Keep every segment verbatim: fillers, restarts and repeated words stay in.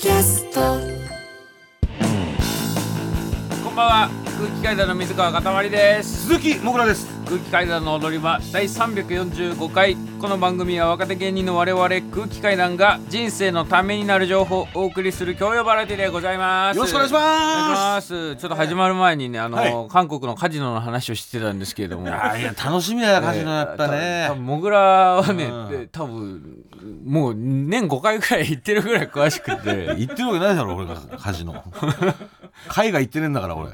キャスト。こんばんは、空気階段の水川かたまりです。鈴木もぐらです。空気階段の踊り場だいさんびゃくよんじゅうごかい。この番組は若手芸人の我々空気階段が人生のためになる情報をお送りする教養バラエティでございます。よろしくお願いします。ちょっと始まる前にね、あの、はい、韓国のカジノの話をしてたんですけれども、いやいや楽しみだよ、カジノやっぱね。もぐらはね、うん、多分もう年ごかいくらい行ってるぐらい詳しくて行ってるわけないだろ俺がカジノ海外行ってねえんだから俺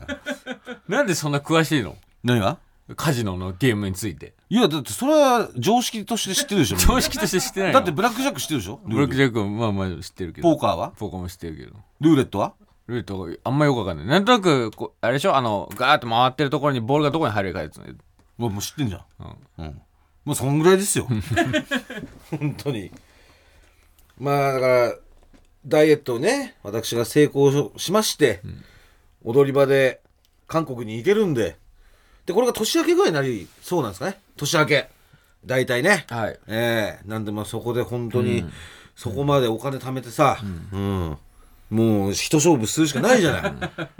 なんでそんな詳しいの？何が？カジノのゲームについて。いやだってそれは常識として知ってるでしょ常識として知ってないの？だってブラックジャック知ってるでしょ。ブラックジャックはまあまあ知ってるけど。ポーカーは？ポーカーも知ってるけど。ルーレットは？ルーレットはあんまよくわかんない。なんとなくこうあれでしょ、あのガーッと回ってるところにボールがどこに入るかやつね。もう知ってんじゃん。うん、うん、もうそんぐらいですよ本当に。まあだからダイエットをね、私が成功しまして、うん、踊り場で韓国に行けるんで、でこれが年明けぐらいになりそうなんですかね。年明け大体ね、はい、えー、なんでまあそこで本当にそこまでお金貯めてさ、うんうん、もう一勝負するしかないじゃない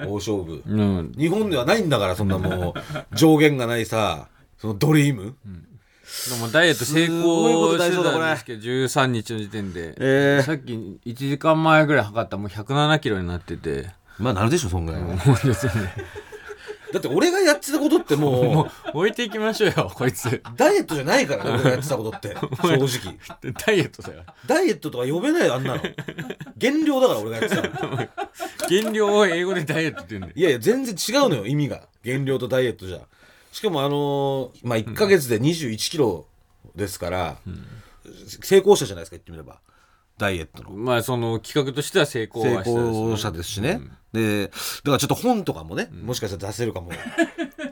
大勝負、うん、日本ではないんだから、そんなもう上限がないさ、そのドリーム、うん、でもダイエット成功してたんですけどじゅうさんにちの時点で、えー、さっきいちじかんまえぐらい測ったらもうひゃくななキロになってて、まあなるでしょそんぐらいもうですよねだって俺がやってたことってもう, もう置いていきましょうよこいつダイエットじゃないからね俺がやってたことって正直ダイエットだよ。ダイエットとか呼べないよあんなの減量だから俺がやってたの減量を英語でダイエットって言うんだよ。いやいや全然違うのよ意味が、減量とダイエットじゃ。しかもあのー、まあいっかげつでにじゅういちキロですから、うん、成功者じゃないですか言ってみればダイエットの。まあその企画としては成功はしたですね。成功者ですしね、うん、でだからちょっと本とかもね、うん、もしかしたら出せるかも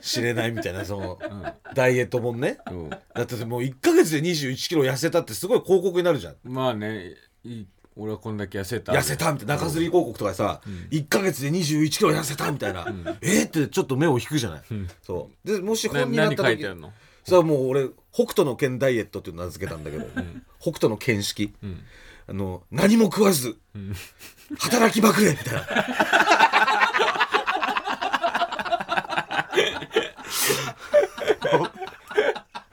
しれないみたいなその、うん、ダイエット本ね、うん、だってもういっかげつでにじゅういちキロ痩せたってすごい広告になるじゃん。まあね、い俺はこんだけ痩せた痩せたみたいな中吊り広告とかさ、うん、いっかげつでにじゅういちキロ痩せたみたいな、うん、えー、ってちょっと目を引くじゃない、うん、そうでもし本になった時何書いてあるの？それはもう俺北斗の拳ダイエットっていうの名付けたんだけど、うん、北斗の拳式、うん、あの何も食わず、うん、働きまくれみたいな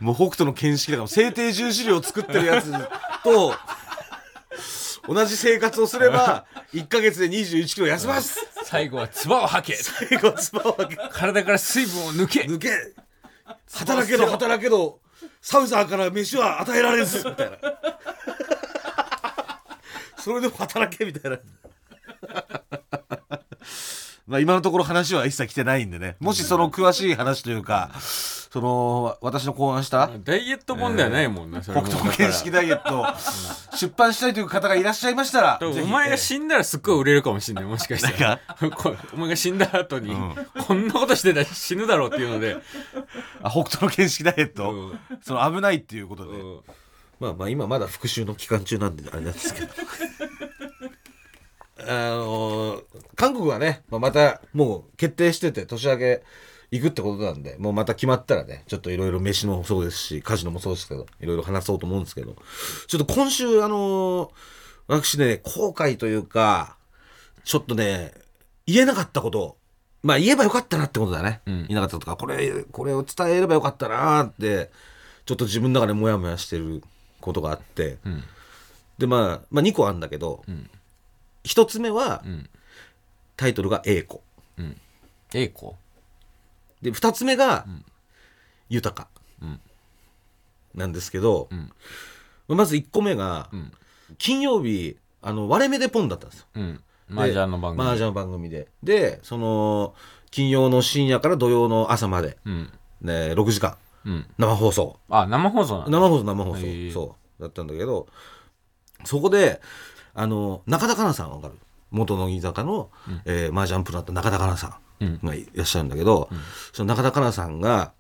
もう北斗の拳式だから制定重視量を作ってるやつと同じ生活をすればいっかげつでにじゅういちキロ痩せます最後は唾を吐け最後は唾を吐け体から水分を抜け抜け働けど働けどサウザーから飯は与えられずみたいなそれでも働けみたいなまあ今のところ話は一切来てないんでね、もしその詳しい話というかその私の考案したダイエット本ではないもんな、えー、それも北斗拳式ダイエット出版したいという方がいらっしゃいましたらお前が死んだらすっごい売れるかもしれない、もしかしたらお前が死んだ後に、うん、こんなことしてたら死ぬだろうっていうのであ北斗拳式ダイエット、うん、その危ないっていうことで、うん、まあまあ今まだ復習の期間中なんであれなんですけどあのー、韓国はね、まあ、またもう決定してて年明け行くってことなんで、もうまた決まったらね、ちょっといろいろ飯もそうですし、カジノもそうですけど、いろいろ話そうと思うんですけど、ちょっと今週あのー、私ね、後悔というか、ちょっとね、言えなかったこと、まあ言えばよかったなってことだね。うん、言えなかったとか、これ、これを伝えればよかったなって、ちょっと自分の中でモヤモヤしてることがあって、うん、で、まあ、まあにこあるんだけど、うん、ひとつめは、うん、タイトルが英子。うん、英子でふたつめが豊かなんですけど、うん、まずいっこめが、うん、金曜日あの割れ目でポンだったんですよ、うん、マージャンの番組マージャンの番組ででその金曜の深夜から土曜の朝まで、うんね、ろくじかん、うん、生放送あ生放送なんだ生放送生放送そうだったんだけど、そこであの中田香奈さんわかる元乃木坂の、うんえー、マージャンプロだった中田香奈さんがいらっしゃるんだけど、うん、その中田香奈さんが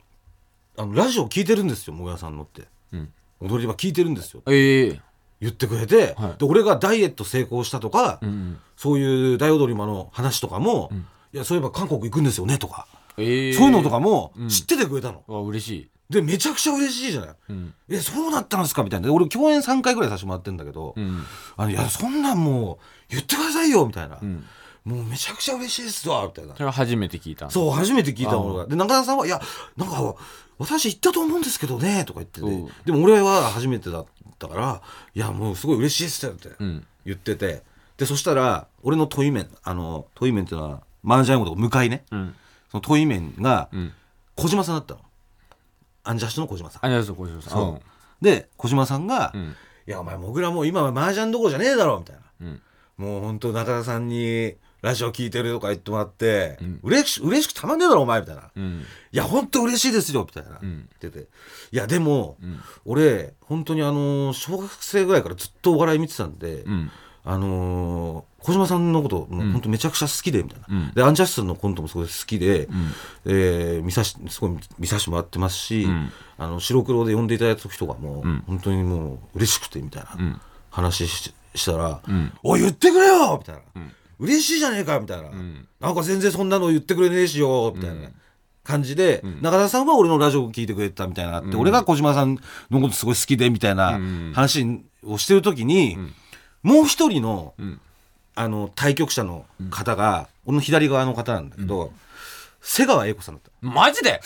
あのラジオ聞いてるんですよもぐらさんのって、うん、踊り場聞いてるんですよ、えー、言ってくれて、はい、で俺がダイエット成功したとか、うんうん、そういう大踊り場の話とかも、うん、いやそういえば韓国行くんですよねとか、えー、そういうのとかも知っててくれたの、うん、嬉しいでめちゃくちゃ嬉しいじゃない、うん、えそうだったんですかみたいな。俺共演さんかいぐらいさせてもらってるんだけど、うん、あのいやそんなんもう言ってくださいよみたいな、うん、もうめちゃくちゃ嬉しいですわみたいな。それは初めて聞いた。そう初めて聞いたものがで、中田さんはいやなんか私行ったと思うんですけどねとか言ってて、うん、でも俺は初めてだったからいやもうすごい嬉しいですって言ってて、うん、でそしたら俺のトイメンあのトイメンっていうのはマージャン語と向かいね、うん、そのトイメンが、うん、小島さんだったの。アンジャッシュの小島さん。アンジャッシュの小島さん。そう、うん、で小島さんが、うん、いやお前もぐらもう今は麻雀どころじゃねえだろみたいな、うん、もう本当中田さんにラジオ聞いてるとか言ってもらって、うん、嬉し嬉しくたまんねえだろお前みたいな、うん、いや本当嬉しいですよみたいな、うん、言ってて、いやでも、うん、俺本当にあのー、小学生ぐらいからずっとお笑い見てたんで、うん、あのー、小島さんのこともう本当めちゃくちゃ好きでみたいな、うん、でアンジャッシュのコントもすごい好きで、うん、えー、見さしすごい見させてもらってますし、うん、あの白黒で呼んでいただいた時とかも、うん、本当にもう嬉しくてみたいな、うん、話 し, したら、うん、おい言ってくれよみたいな、うん、嬉しいじゃねえかみたいな、うん、なんか全然そんなの言ってくれねえしよみたいな感じで、うん、中田さんは俺のラジオを聞いてくれてたみたいなって、うん、俺が小島さんのことすごい好きでみたいな話をしてる時に、うん、もう一人の、うん、あの対局者の方が、うん、俺の左側の方なんだけど、うん、瀬川栄子さんだった。マジで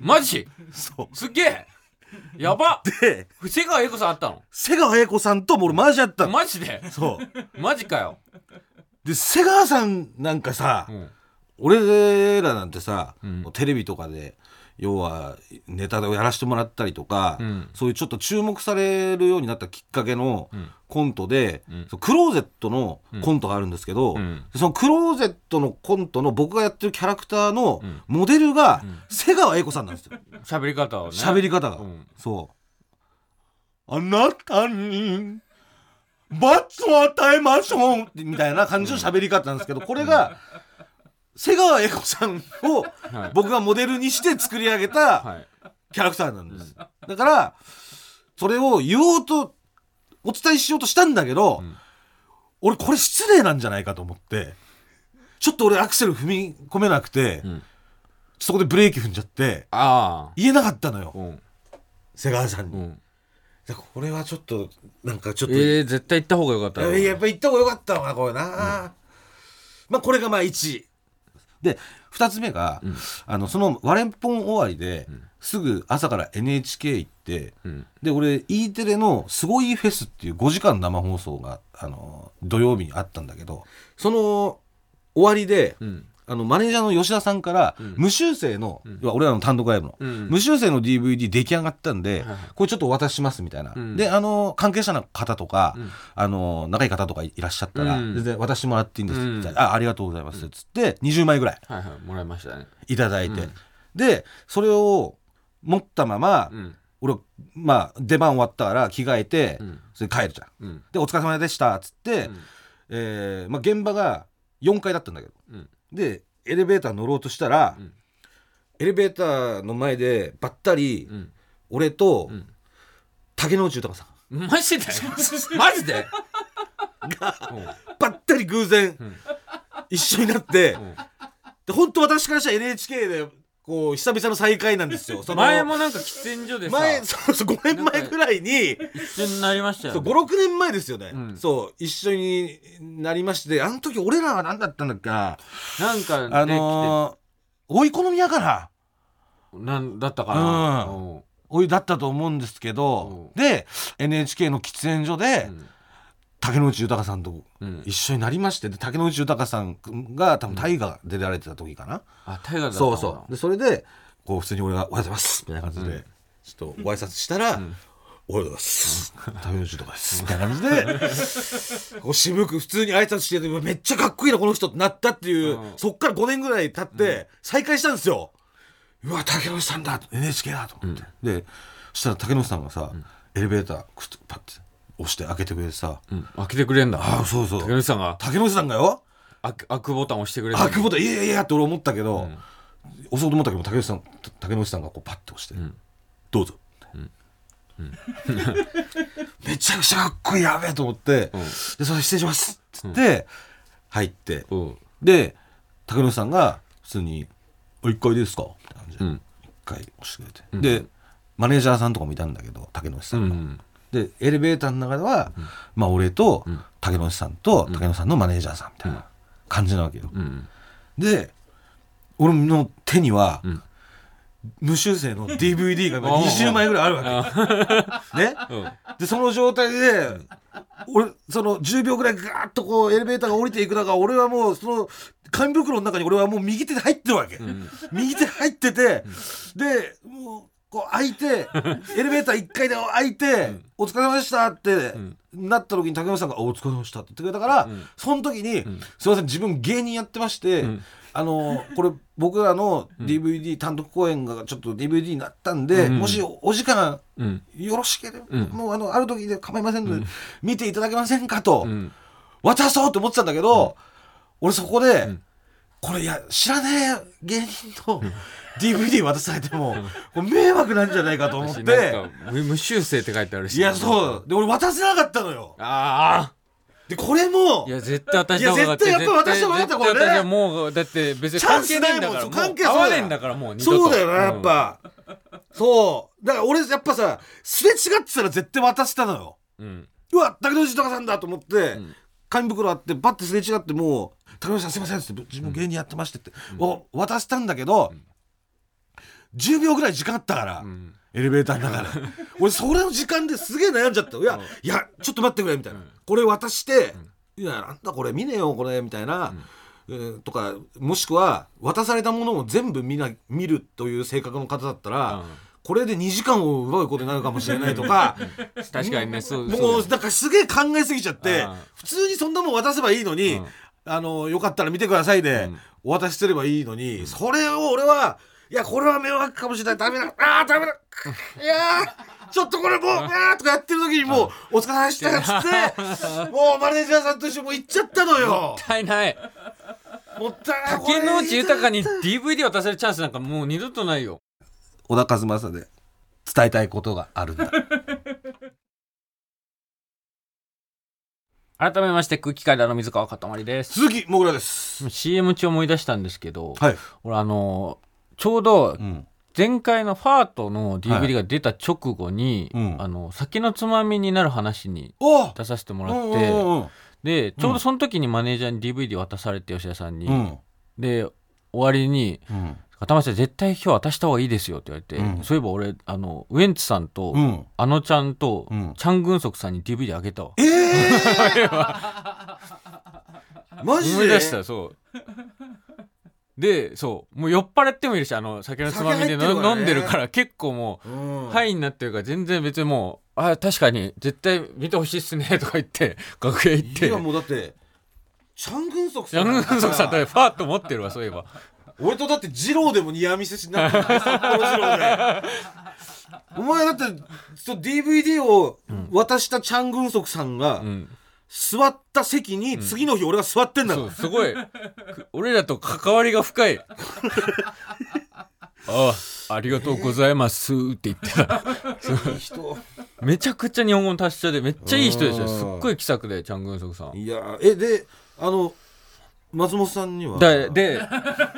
マジそうすっげえやばで瀬川栄子さんあったの。瀬川栄子さんとも俺マジやったの。マジでそうマジかよ。で瀬川さんなんかさ、うん、俺らなんてさ、うん、テレビとかで要はネタをやらせてもらったりとか、うん、そういうちょっと注目されるようになったきっかけのコントで、うん、そのクローゼットのコントがあるんですけど、うん、そのクローゼットのコントの僕がやってるキャラクターのモデルが瀬川栄子さんなんですよ。喋り方をね。喋り方が、うん、そうあなたに罰を与えましょうみたいな感じの喋り方なんですけど、これが、うん、瀬川栄子さんを僕がモデルにして作り上げたキャラクターなんです。だからそれを言おうとお伝えしようとしたんだけど、うん、俺これ失礼なんじゃないかと思ってちょっと俺アクセル踏み込めなくて、うん、そこでブレーキ踏んじゃってあ言えなかったのよ、うん、瀬川さんに、うん、だこれはちょっとなんかちょっと、えー、絶対行った方がよかったな。やっぱ行った方がよかったわこれな、うん、まあこれがまあいちいで、ふたつめが、うん、あのそのワレンポン終わりで、うん、すぐ朝から エヌエイチケー 行って、うん、で俺 E テレのすごいフェスっていうごじかん生放送があの土曜日にあったんだけど、その終わりで、うん、あのマネージャーの吉田さんから、うん、無修正の、うん、俺らの単独ライブの、うん、無修正の ディーブイディー 出来上がったんで、うん、これちょっとお渡ししますみたいな、うん、であの関係者の方とか、うん、あの仲いい方とかいらっしゃったら、うん、全然渡してもらっていいんですみたいな、うん、あ, ありがとうございますっつってにじゅうまいぐらい、はいはい、もらいましたね。いただいて、うん、でそれを持ったまま、うん、俺まあ出番終わったから着替えて、うん、それ帰るじゃん、うん、でお疲れ様でしたっつって、うん、えーまあ、現場がよんかいだったんだけど、うん、でエレベーター乗ろうとしたら、うん、エレベーターの前でばったり、うん、俺と、うん、竹野内豊さんマジでマジでがばったり偶然、うん、一緒になって、うん、で本当私からしたら エヌエイチケー でこう久々の再会なんですよ。その前もなんか喫煙所でさ前そうそうごねんまえぐらいに一緒になりましたよ、ね、ごろくねんまえですよね、うん、そう一緒になりまして、あの時俺らは何だったんだっけな、なんか、ね、あのー、おい好みやからなんだったかな、うん、おいだったと思うんですけど、で エヌエイチケー の喫煙所で、うん、竹野内豊さんと一緒になりまして、うん、で竹野内豊さんが多分大河出られてた時かな、うん、あ大河だったのかな。そうそうでそれでこう普通に俺がおはようございますみたいな感じで、うん、ちょっとご挨拶したら、うん、おはようございます、うん、竹野内豊ですみたいな感じでこう渋く普通に挨拶しててめっちゃかっこいいなこの人ってなったっていう、うん、そっからごねんぐらい経って再会したんですよ、うん、うわ竹野内さんだ エヌエイチケー だと思って、うん、でそしたら竹野内さんがさ、うん、エレベータークッとパッて押して開けてくれてさ、うん、開けてくれんだ。ああそうそう。竹野内さんが竹野内さんがよ、開くボタン押してくれた。開くボタンいやいやって俺思ったけど、うん、押そうと思ったけど竹野内さん竹野内さんがこうパッて押して、うん、どうぞ。うんうん、めちゃくちゃかっこいいやべえと思って、うん、でそれ失礼しますっつって入って、うん、で竹野内さんが普通に一回ですかって感じで、うん、一回教えて、うん、でマネージャーさんとかもいたんだけど竹野内さんが、うんうん、でエレベーターの中では、うんまあ、俺と竹野内さんと竹野内さんのマネージャーさんみたいな感じなわけよ、うんうん、で俺の手には、うん、無修正の ディーブイディー がにじゅうまいぐらいあるわけね、うん、でその状態で俺そのじゅうびょうぐらいガーッとこうエレベーターが降りていく中、俺はもうその紙袋の中に俺はもう右手で入ってるわけ、うん、右手入ってて、うん、でもうこう開いてエレベーターいっかいで開いて、うん、お疲れ様でしたってなった時に竹山さんがお疲れ様したって言ってくれたから、うん、その時に、うん、すいません自分芸人やってまして、うん、あのこれ僕らの ディーブイディー 単独公演がちょっと ディーブイディー になったんで、うん、もしお時間よろしければ、うん、もう あのある時で構いませんので、うん、見ていただけませんかと、うん、渡そうと思ってたんだけど、うん、俺そこで、うん、これいや知らねえ芸人の ディーブイディー 渡されてもこれ迷惑なんじゃないかと思って無修正って書いてあるし、いやそうで俺渡せなかったのよ。ああでこれもいや絶対私の方が絶対やっぱ私の方がこれね、もうだって別に関係ないんだから、もう合わねえんだからもう二度とそうだよな、やっぱ、うん、そうだから俺やっぱさすれ違ってたら絶対渡したのよ、うん、うわ竹野内豊さんだと思って、うん、紙袋あってバッてすれ違ってもう竹野内さんすいませんって自分芸人やってましてって、うん、渡したんだけど、うん、じゅうびょうぐらい時間あったから、うん、エレベーターの中で俺それの時間ですげえ悩んじゃった。いやいやちょっと待ってくれみたいな、うん、これ渡して、うん、いやなんだこれ見ねえよこれみたいな、うんえー、とかもしくは渡されたものを全部 見, な見るという性格の方だったら、うん、これでにじかんを奪うことになるかもしれないとか確かにね、そうそうもうなんかすげえ考えすぎちゃって、普通にそんなもん渡せばいいのに、うん、あのよかったら見てくださいで、うん、お渡しすればいいのに、うん、それを俺はいやこれは迷惑かもしれない、ダメだあーダメだいやちょっとこれもうあーとかやってる時にもうお疲れ様でしたっつってもうマネージャーさんと一緒にもう行っちゃったのよ。もったいない、もったいない。竹野内豊に ディーブイディー 渡せるチャンスなんかもう二度とないよ。小田和正で伝えたいことがあるんだ改めまして空気階段の水川かたまりです。鈴木もぐらです。 シーエム 中思い出したんですけど、はい、俺あのちょうど前回のファートの ディーブイディー が出た直後に、はいうん、あの酒のつまみになる話に出させてもらって、うんうんうん、でちょうどその時にマネージャーに ディーブイディー 渡されて吉田さんに、うん、で終わりに、うん、片町さん絶対今日渡した方がいいですよって言われて、うん、そういえば俺あのウエンツさんと、うん、あのちゃんと、うん、チャン・グンソクさんに ディーブイディー あげたわ。えーマジで思い出した。そうでそうもう酔っ払ってもいるし、あの酒のつまみで、ね、飲んでるから結構もう、うん、ハイになってるから全然別にもうあ確かに絶対見てほしいっすねとか言って楽屋行って、いやもうだってチャン・グンソクさんチャン・グンソクさんだってファーッと持ってるわ。そういえば俺とだって二郎でもニアミスしなくて札幌二郎でお前だってそ ディーブイディー を渡したチャン・グンソクさんが、うんうん座った席に次の日俺が座ってんだから、うん、そうすごい俺らと関わりが深いあ, あ, ありがとうございますって言ってたいい人めちゃくちゃ日本語の達者でめっちゃいい人でした。すっごい気さくでチャン・グンソクさん。いやえであの松本さんにはだで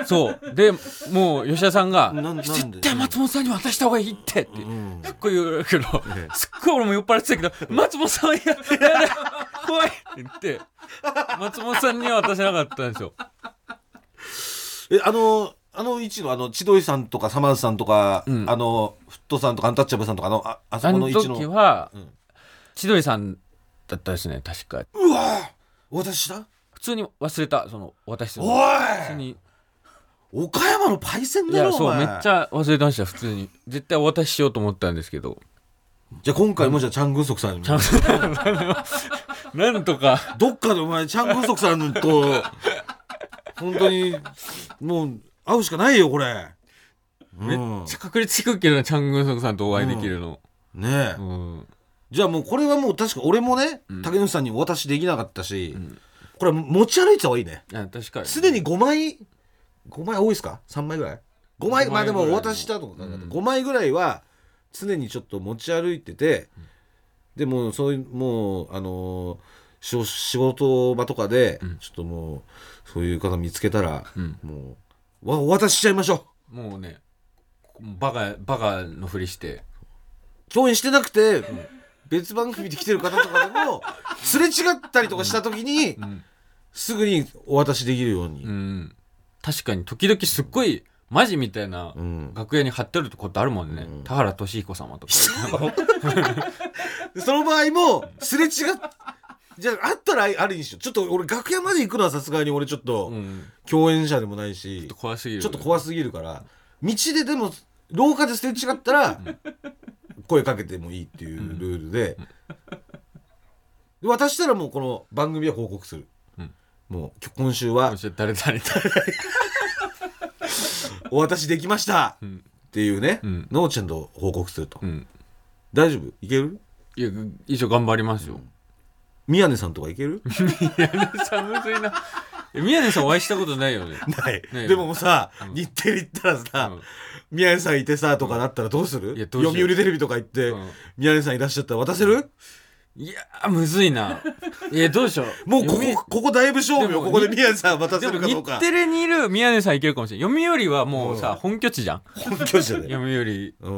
そうでもう吉田さんが絶対松本さんに渡した方がいいってって、うん、すっごい言うけど、ええ、すっごい俺も酔っ払ってたけど松本さんはやだ怖いって言って松本さんには渡せなかったんですよ。えあのあの位置のあの千鳥さんとかサマーズさんとか、うん、あのフットさんとかアンタッチャブルさんとかあの あ, あそこの位置のあの時は、うん、千鳥さんだったですね確か。うわ私だ普通に忘れたその私のおい岡山のパイセンだろ。いやそうお前めっちゃ忘れてました。普通に絶対お渡ししようと思ったんですけど。じゃあ今回もじゃあチャン・グンソクさんになんとかどっかでお前チャン・グンソクさんと本当にもう会うしかないよこれ、うん、めっちゃ確率低いけどチャン・グンソクさんとお会いできるの、うん、ねえ、うん、じゃあもうこれはもう確か俺もね竹野さんにお渡しできなかったし、うん、これ持ち歩いてた方がいいね。確かにすでにごまいごまい多いですかさんまいぐらいごまいまあでもお渡ししたとか、うん、ごまいぐらいは常にちょっと持ち歩いてて、でもそういうもうあのー、仕事場とかでちょっともうそういう方見つけたら、うん、もうお渡ししちゃいましょう。もうねバカバカのふりして共演してなくて、うん、別番組で来てる方とかでもすれ違ったりとかした時に、うんうん、すぐにお渡しできるように、うん、確かに時々すっごいマジみたいな楽屋に貼ってることあるもんね、うん、田原俊彦様とかその場合もすれ違っじゃああったらあれにしよう。ちょっと俺楽屋まで行くのはさすがに俺ちょっと共演者でもないし、うん、ちょっと怖すぎる、ね、ちょっと怖すぎるから道ででも廊下ですれ違ったら声かけてもいいっていうルールで、うん、渡したらもうこの番組は報告する、うん、もう今週は誰誰誰お渡しできましたっていうね、うん、のをちゃんと報告すると、うん、大丈夫いける？いや一応頑張りますよ、うん、宮根さんとかいける？宮根さんむずいな。宮根さんお会いしたことないよね。ない。ないでもさ、うん、日テレ行ったらさ、うん、宮根さんいてさとかなったらどうする？いやどうしよう。読売テレビとか行って、うん、宮根さんいらっしゃったら渡せる？いやーむずいな。いやどうしよう。もうここここだいぶ勝負よ。ここで宮根さん渡せるかどうか。日テレにいる宮根さんいけるかもしれない。読売はもうさ、うん、本拠地じゃん。本拠地だね。読売。う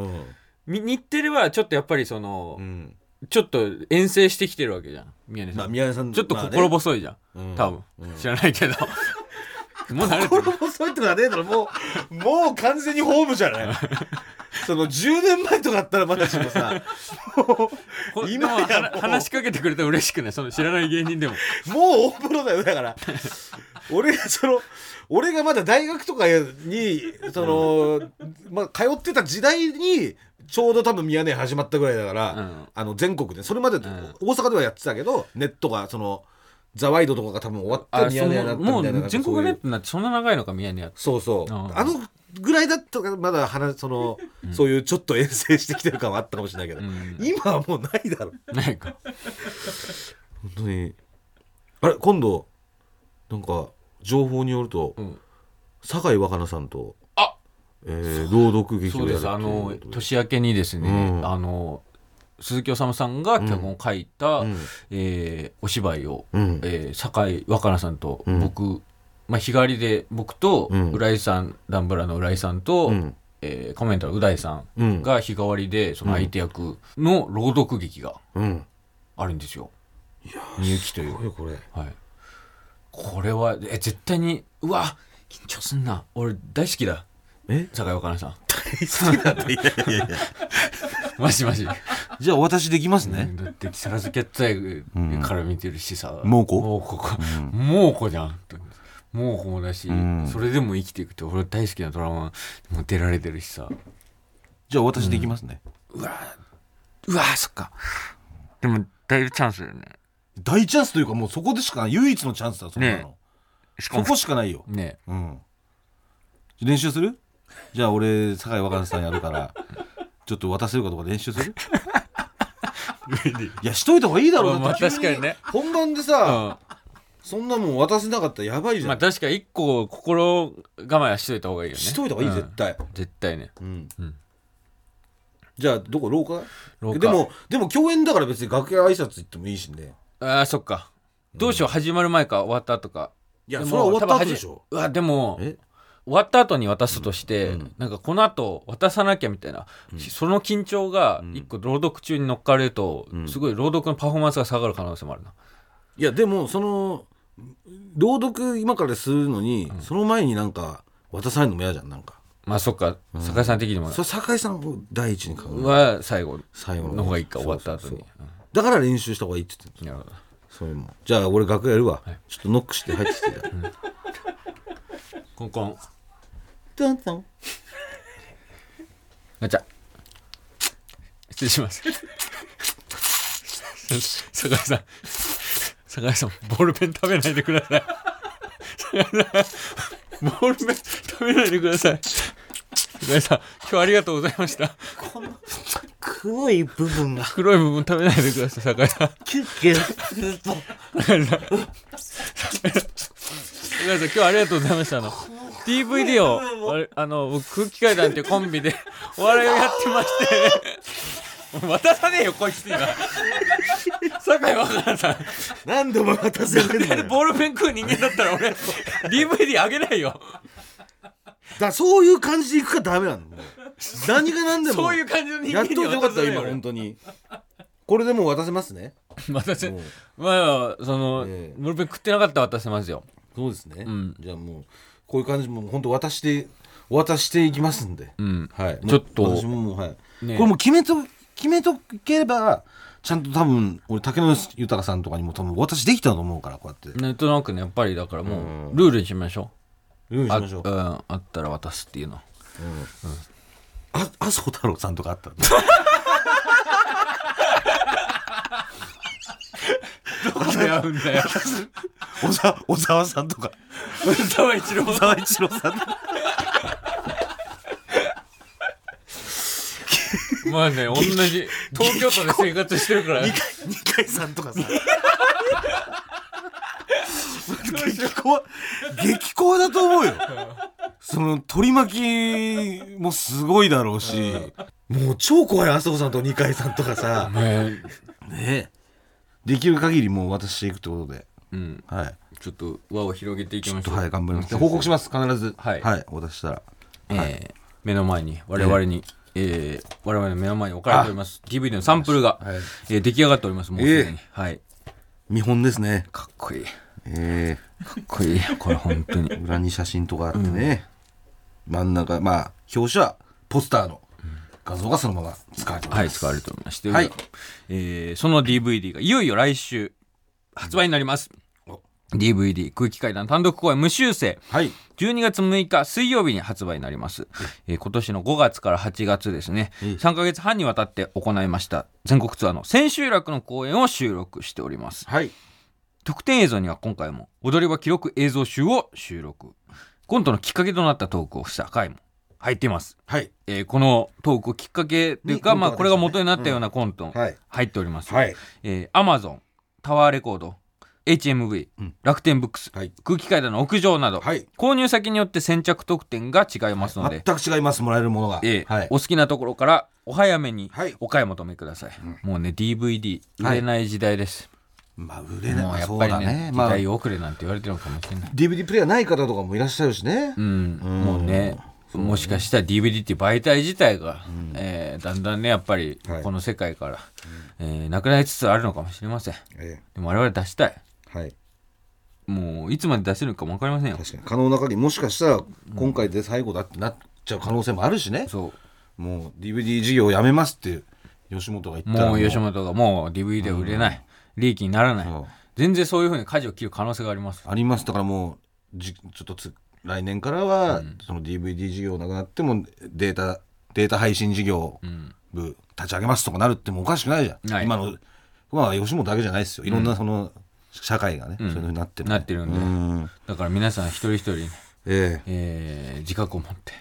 ん。日テレはちょっとやっぱりその。うんちょっと遠征してきてるわけじゃん宮根さん、まあ、宮根さんちょっと心細いじゃん、まあね、多分、うん、知らないけど、うん、もう慣れてる心細いってことはねえだろもう、 もう完全にホームじゃないそのじゅうねんまえとかあったらまだしもさもう今やもう話しかけてくれたら嬉しくないその知らない芸人でももう大物だよだから俺がその俺がまだ大学とかにその、まあ、通ってた時代にちょうど多分ミヤネ屋始まったぐらいだから、うん、あの全国でそれまで、うん、大阪ではやってたけどネットがそのザワイドとかが多分終わったミヤネ屋だったみたいなもう全国ネットになってそんな長いのかミヤネ屋そうそう、うん、あのぐらいだったからまだ話その、うん、そういうちょっと遠征してきてる感はあったかもしれないけど、うん、今はもうないだろないか本当にあれ今度なんか情報によると、うん、酒井若菜さんとえー、朗読劇をやるそうですあの年明けにですね、うん、あの鈴木おさむさんが脚本を書いた、うんえー、お芝居を、うんえー、酒井若菜さんと僕、うんまあ、日替わりで僕と浦井さん、うん、ダンブラの浦井さんと、うんえー、コメンターのう大さんが日替わりでその相手役の朗読劇があるんですよ、うんうん、いやみゆきというすごいこれ、はい、これはえ絶対にうわ緊張すんな俺大好きだえ酒井若菜さん大好きだっていやいやいやマジマジじゃあお渡しできますね、うん、だって木更津キャッツアイから見てるしさ猛虎猛虎か猛虎じゃん猛虎もだし、うん、それでも生きていくって俺大好きなドラマも出られてるしさじゃあお渡しできますね、うん、うわうわそっかでも大チャンスだよね大チャンスというかもうそこでしか唯一のチャンスだそんなの、ね、しかもそこしかないよねえ、うん、練習するじゃあ俺酒井若菜さんやるからちょっと渡せるかとか練習するいやしといた方がいいだろう、まあ、確かにね本番でさ、うん、そんなもん渡せなかったらやばいじゃんまあ確かにいっこ心構えはしといた方がいいよねしといた方がいい、うん、絶対絶対ね、うんうん、じゃあどこ廊下？廊下でもでも共演だから別に楽屋挨拶行ってもいいしねああそっかどうしよう、うん、始まる前か終わった後かいやそれは終わった後でしょうわでもえ終わった後に渡すとして、うん、なんかこの後渡さなきゃみたいな、うん、その緊張が一個朗読中に乗っかれると、うん、すごい朗読のパフォーマンスが下がる可能性もあるな。いやでもその朗読今からするのに、うん、その前になんか渡されるのも嫌じゃんなんか。まあそっか、うん、酒井さん的にも。それ酒井さんを第一に考える。は最後の方がいいか終わった後に。そうそうそうだから練習した方がいいって言ってる。なるほど。それもじゃあ俺楽屋やるわ、はい。ちょっとノックして入ってきて。うん、コンコン。どんどんガチャ失礼します酒井さん酒井さんボールペン食べないでください酒井さんボールペン食べないでください酒井さん今日ありがとうございましたこの黒い部分が黒い部分食べないでください酒井さんキュッキュッ酒井さん酒井さん今日ありがとうございましたあのディーブイディー をあの僕空気階段っていうコンビでお笑いをやってまして渡さねえよこいつ今酒井若菜さん何度も渡せるんだよボールペン食う人間だったら俺ディーブイディー あげないよだそういう感じでいくかダメなんだ何が何でもそういう感じの人間に渡せないよ。やっといてよかった今本当に。これでもう渡せますね。渡せ、まあそのノルペン食ってなかったら渡せますよ。そうですね、うん、じゃあもうこういう感じも本当渡して渡していきますんで、うん、はい、ちょっと私ももう、はいね、これもう決めと決めとければちゃんと多分俺竹野豊さんとかにも多分私できたと思うから、こうやってなんとなくね、やっぱりだからもうルールにしましょう、ルールにしましょう、 あ,、うん、あったら渡すっていうの、うんうん、あ麻生太郎さんとかあったらどこで会うんだよ小, 沢小沢さんとか小沢一郎さんとかまあね、同じ東京都で生活してるからにかいさんとかさ激高激高だと思うよその取り巻きもすごいだろうし、もう超怖い、麻生さんとにかいさんとかさねえ、できる限りもう渡していくってことで、うん、はい、ちょっと輪を広げていきましょう。ちょっとはい頑張ります。報告します必ず、はい、はい、お渡ししたら、えーはい、目の前に我々に、えーえー、我々の目の前に置かれております ディーブイディー のサンプルが、はい、えー、出来上がっておりますもうすでに、えー、はい、見本ですね。かっこいい、えー、かっこいいこれ本当に裏に写真とかあってね、うん、真ん中まあ表紙はポスターの画像がそのまま使われております。はい、使われておりまして、はい、えー、その ディーブイディー がいよいよ来週発売になります、うん、ディーブイディー 空気階段単独公演無修正、はい、じゅうにがつむいか水曜日に発売になります、えー、今年のごがつからはちがつですね、うん、さんかげつはんにわたって行いました全国ツアーの千秋楽の公演を収録しております、はい、特典映像には今回も踊り場記録映像集を収録、コントのきっかけとなったトークをした回も入っています、はい、えー、このトークをきっかけというか、まあ、これが元になったようなコント入っております、はい、えー、Amazon タワーレコード エイチエムブイ、うん、楽天ブックス、はい、空気階段の屋上など、はい、購入先によって先着特典が違いますので、はい、全く違います、もらえるものが、えーはい、お好きなところからお早めにお買い求めください、はい、もうね ディーブイディー 売れない時代です、はい、まあ売れない、もうやっぱり ね, ね時代遅れなんて言われてるのかもしれない、まあ、ディーブイディー プレイヤーない方とかもいらっしゃるしね、うん、うん、もうね、もしかしたら ディーブイディー っていう媒体自体が、うん、えー、だんだんねやっぱりこの世界から、はい、えー、なくなりつつあるのかもしれません、ええ、でも我々出したい、はい、もういつまで出せるかも分かりませんよ。確かに可能な限り、もしかしたら今回で最後だってなっちゃう可能性もあるしね、うん、そうもう ディーブイディー 事業をやめますって吉本が言ったらもう、もう吉本がもう ディーブイディー は売れない、うん、利益にならない、全然そういうふうに舵を切る可能性がありますありますだからもうじちょっとつ来年からはその ディーブイディー 事業なくなってもデータデータ配信事業部立ち上げますとかなるってもおかしくないじゃん、はい、今のまあ吉本だけじゃないですよ、いろんなその社会がね、うん、そういう風になってる、ね、なってるんで、うん、だから皆さん一人一人、えーえー、自覚を持って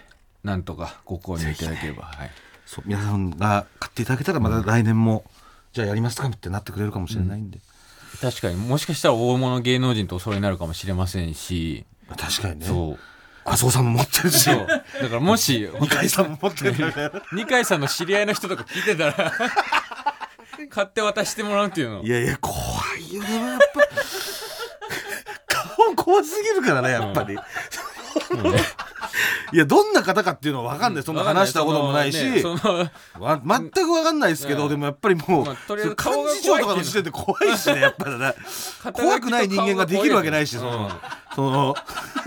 なんとかご購入いただければ、はい、そう皆さんが買っていただけたらまた来年も、うん、じゃあやりますかってなってくれるかもしれないんで、うん、確かにもしかしたら大物芸能人とお揃いになるかもしれませんし、確かにね、そう麻生さんも持ってるし、そうだからもし二階さんも持ってる二階さんの知り合いの人とか聞いてたら買って渡してもらうっていうの、いやいや怖いよねやっぱ顔怖すぎるからねやっぱり、うんうん、いやどんな方かっていうのは分かんない、そんな話したこともないし、ね、その全く分かんないですけど、うん、でもやっぱりもう、まあ、とりあえず顔が怖いっていうの、幹事長とかの時点で怖いしねやっぱりね怖くない人間ができるわけないし、うん、そのその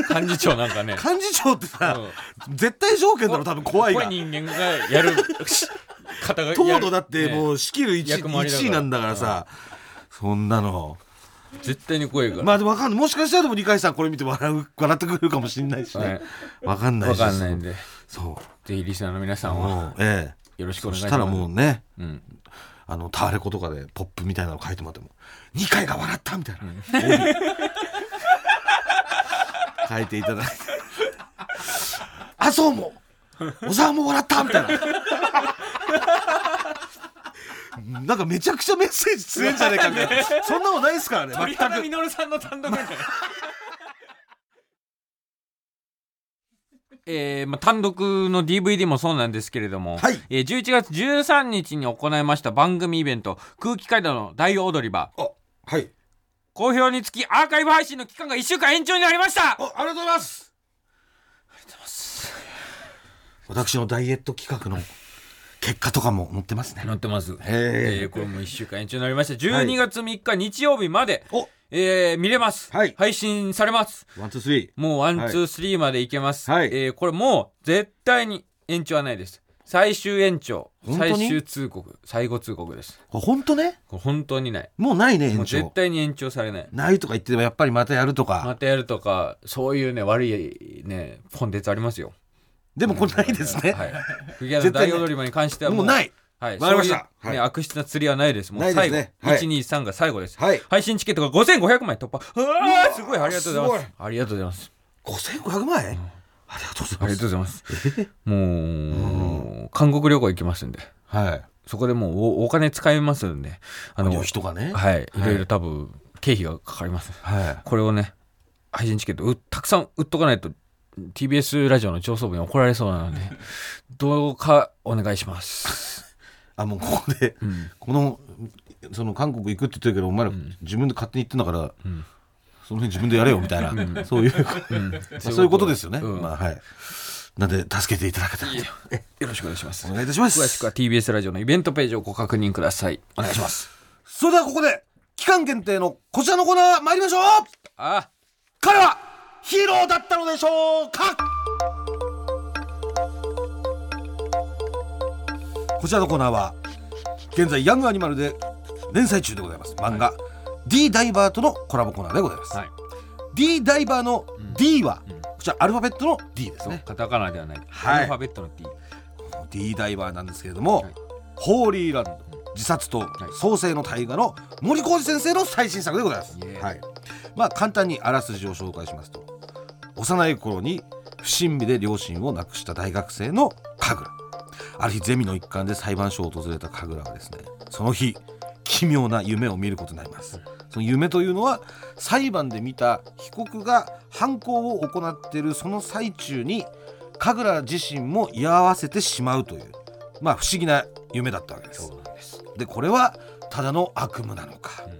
幹事長なんかね幹事長ってさ、うん、絶対条件だろ多分怖いが怖い人間がやる方が東堂だってもう仕切る いち,、ね、いちいなんだからさ、うん、そんなの絶対に怖いから、まあでも分かんない、もしかしたらでも二階さんこれ見て笑う笑ってくれるかもしれないしね、はい、分かんないし、分かんないんで、そうぜひリスナーの皆さんは、ええ、よろしくお願いします。そしたらもうね、うん、あのタワレコとかでポップみたいなの書いてもらっても二階が笑ったみたいな、うん、書いていただいて麻生も小沢も笑ったみたいななんかめちゃくちゃメッセージ強いんじゃないかみたいなそんなことないですからね、鳥肌みのるさんの単独みたいな、まえーまあ、単独の ディーブイディー もそうなんですけれども、はい、えー、じゅういちがつじゅうさんにちに行いました番組イベント空気階段の大踊り場、あ、はい、好評につきアーカイブ配信の期間がいっしゅうかん延長になりました。ありがとうございます。ありがとうございます。私のダイエット企画の結果とかも載ってますね。載ってます。えー、これもいっしゅうかん延長になりました。じゅうにがつみっか日曜日まで、はい、えー、見れます、はい、配信されます。ワンツースリー、もうワンツースリーまでいけます、はい、えー、これもう絶対に延長はないです。最終延長、最終通告、最後通告です。本当ね、本当にない、もうないね、延長もう絶対に延長されない、ないとか言っててもやっぱりまたやるとかまたやるとか、そういうね悪いねコンテンツありますよ。でもこれないですね、はい、フィギュアの大踊り場に関してはもう、もうない、はい、わかりました。そういう、ね、はい、悪質な釣りはないです。もう最後、ね、はい、いちにさんが最後です、はい、配信チケットがごせんごひゃくまい突破。うわすごい、ありがとうございます、ありがとうございます。ごせんごひゃくまい、うん、ありがとうございます、ありがとうございます。もう、うん、韓国旅行行きますんで、はい、そこでもう お, お金使いますんで、あの人がね、はい、いろいろ多分経費がかかります、はい、これをね配信チケットたくさん売っとかないとティービーエス ラジオの上層部に怒られそうなのでどうかお願いしますあ、もうここで、うん、このその韓国行くって言ってるけどお前ら自分で勝手に行ってんだから、うん、その辺自分でやれよみたいな、うん、そういう、うんまあ、そういうことですよね、うん、まあ、はい、なんで助けていただけたらよろしくお願いします。お願いいたします。詳しくは ティービーエス ラジオのイベントページをご確認ください。お願いします。それではここで期間限定のこちらのコーナー参りましょう。あ、彼はヒーローだったのでしょうか。こちらのコーナーは現在ヤングアニマルで連載中でございます漫画、はい、D ダイバーとのコラボコーナーでございます、はい、D ダイバーの D は、うんうん、こちらアルファベットの D ですね。カタカナではない、はい、アルファベットの D。 この D ダイバーなんですけれども、はい、ホーリーランド、自殺と創世の大河の森浩二先生の最新作でございます、はい。まあ、簡単にあらすじを紹介しますと、幼い頃に不審火で両親を亡くした大学生の神楽、ある日ゼミの一環で裁判所を訪れた神楽はですね、その日奇妙な夢を見ることになります。その夢というのは裁判で見た被告が犯行を行っているその最中に神楽自身も居合わせてしまうという、まあ、不思議な夢だったわけです。でこれはただの悪夢なのか、うん、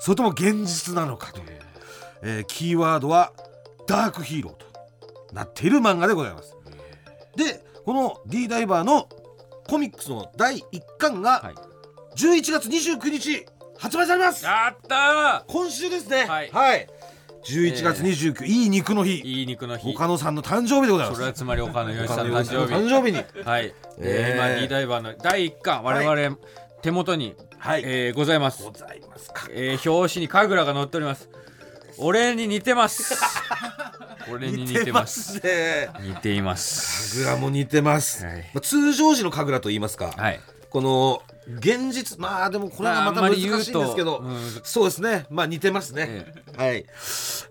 それとも現実なのかという、えー、キーワードはダークヒーローとなっている漫画でございます、うん、でこの D ダイバーのコミックスのだいいっかんがじゅういちがつにじゅうくにち発売されます。やったー、今週ですね、はい、はい、じゅういちがつにじゅうくにち、えー、いい肉の日、いい肉の日、岡野さんの誕生日でございます。それはつまり岡野陽一さんの誕生日、 誕生日に、はい、えー、今 D ダイバーのだいいっかん我々、はい、手元に、はい、えー、ございます。ございますか、えー、表紙に神楽が載っております。俺に似てます。俺に似てます。似てますね。似ています。神楽も似てます。はい、まあ、通常時の神楽と言いますか。はい、この現実、まあでもこれがまた難しいんですけど、まあ、うん、そうですね。まあ似てますね。えー、はい。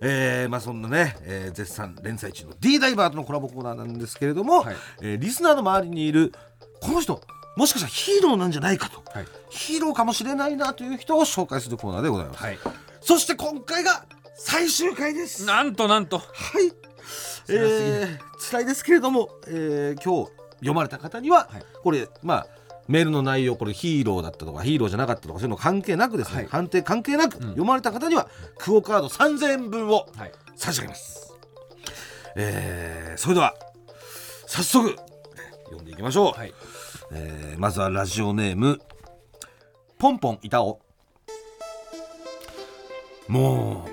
えー、まあそんなね、えー、絶賛連載中の D ダイバーとのコラボコーナーなんですけれども、はい、えー、リスナーの周りにいるこの人、もしかしたらヒーローなんじゃないかと、はい、ヒーローかもしれないなという人を紹介するコーナーでございます、はい、そして今回が最終回です。なんとなんと、はい、えー、辛いですけれども、えー、今日読まれた方には、はい、これまあメールの内容、これヒーローだったとかヒーローじゃなかったとかそういうの関係なくですね、はい、判定関係なく、うん、読まれた方にはクオカードさんぜんえんぶんを差し上げます、はい、えー、それでは早速読んでいきましょう、はい、えー、まずはラジオネームポンポンいたお。も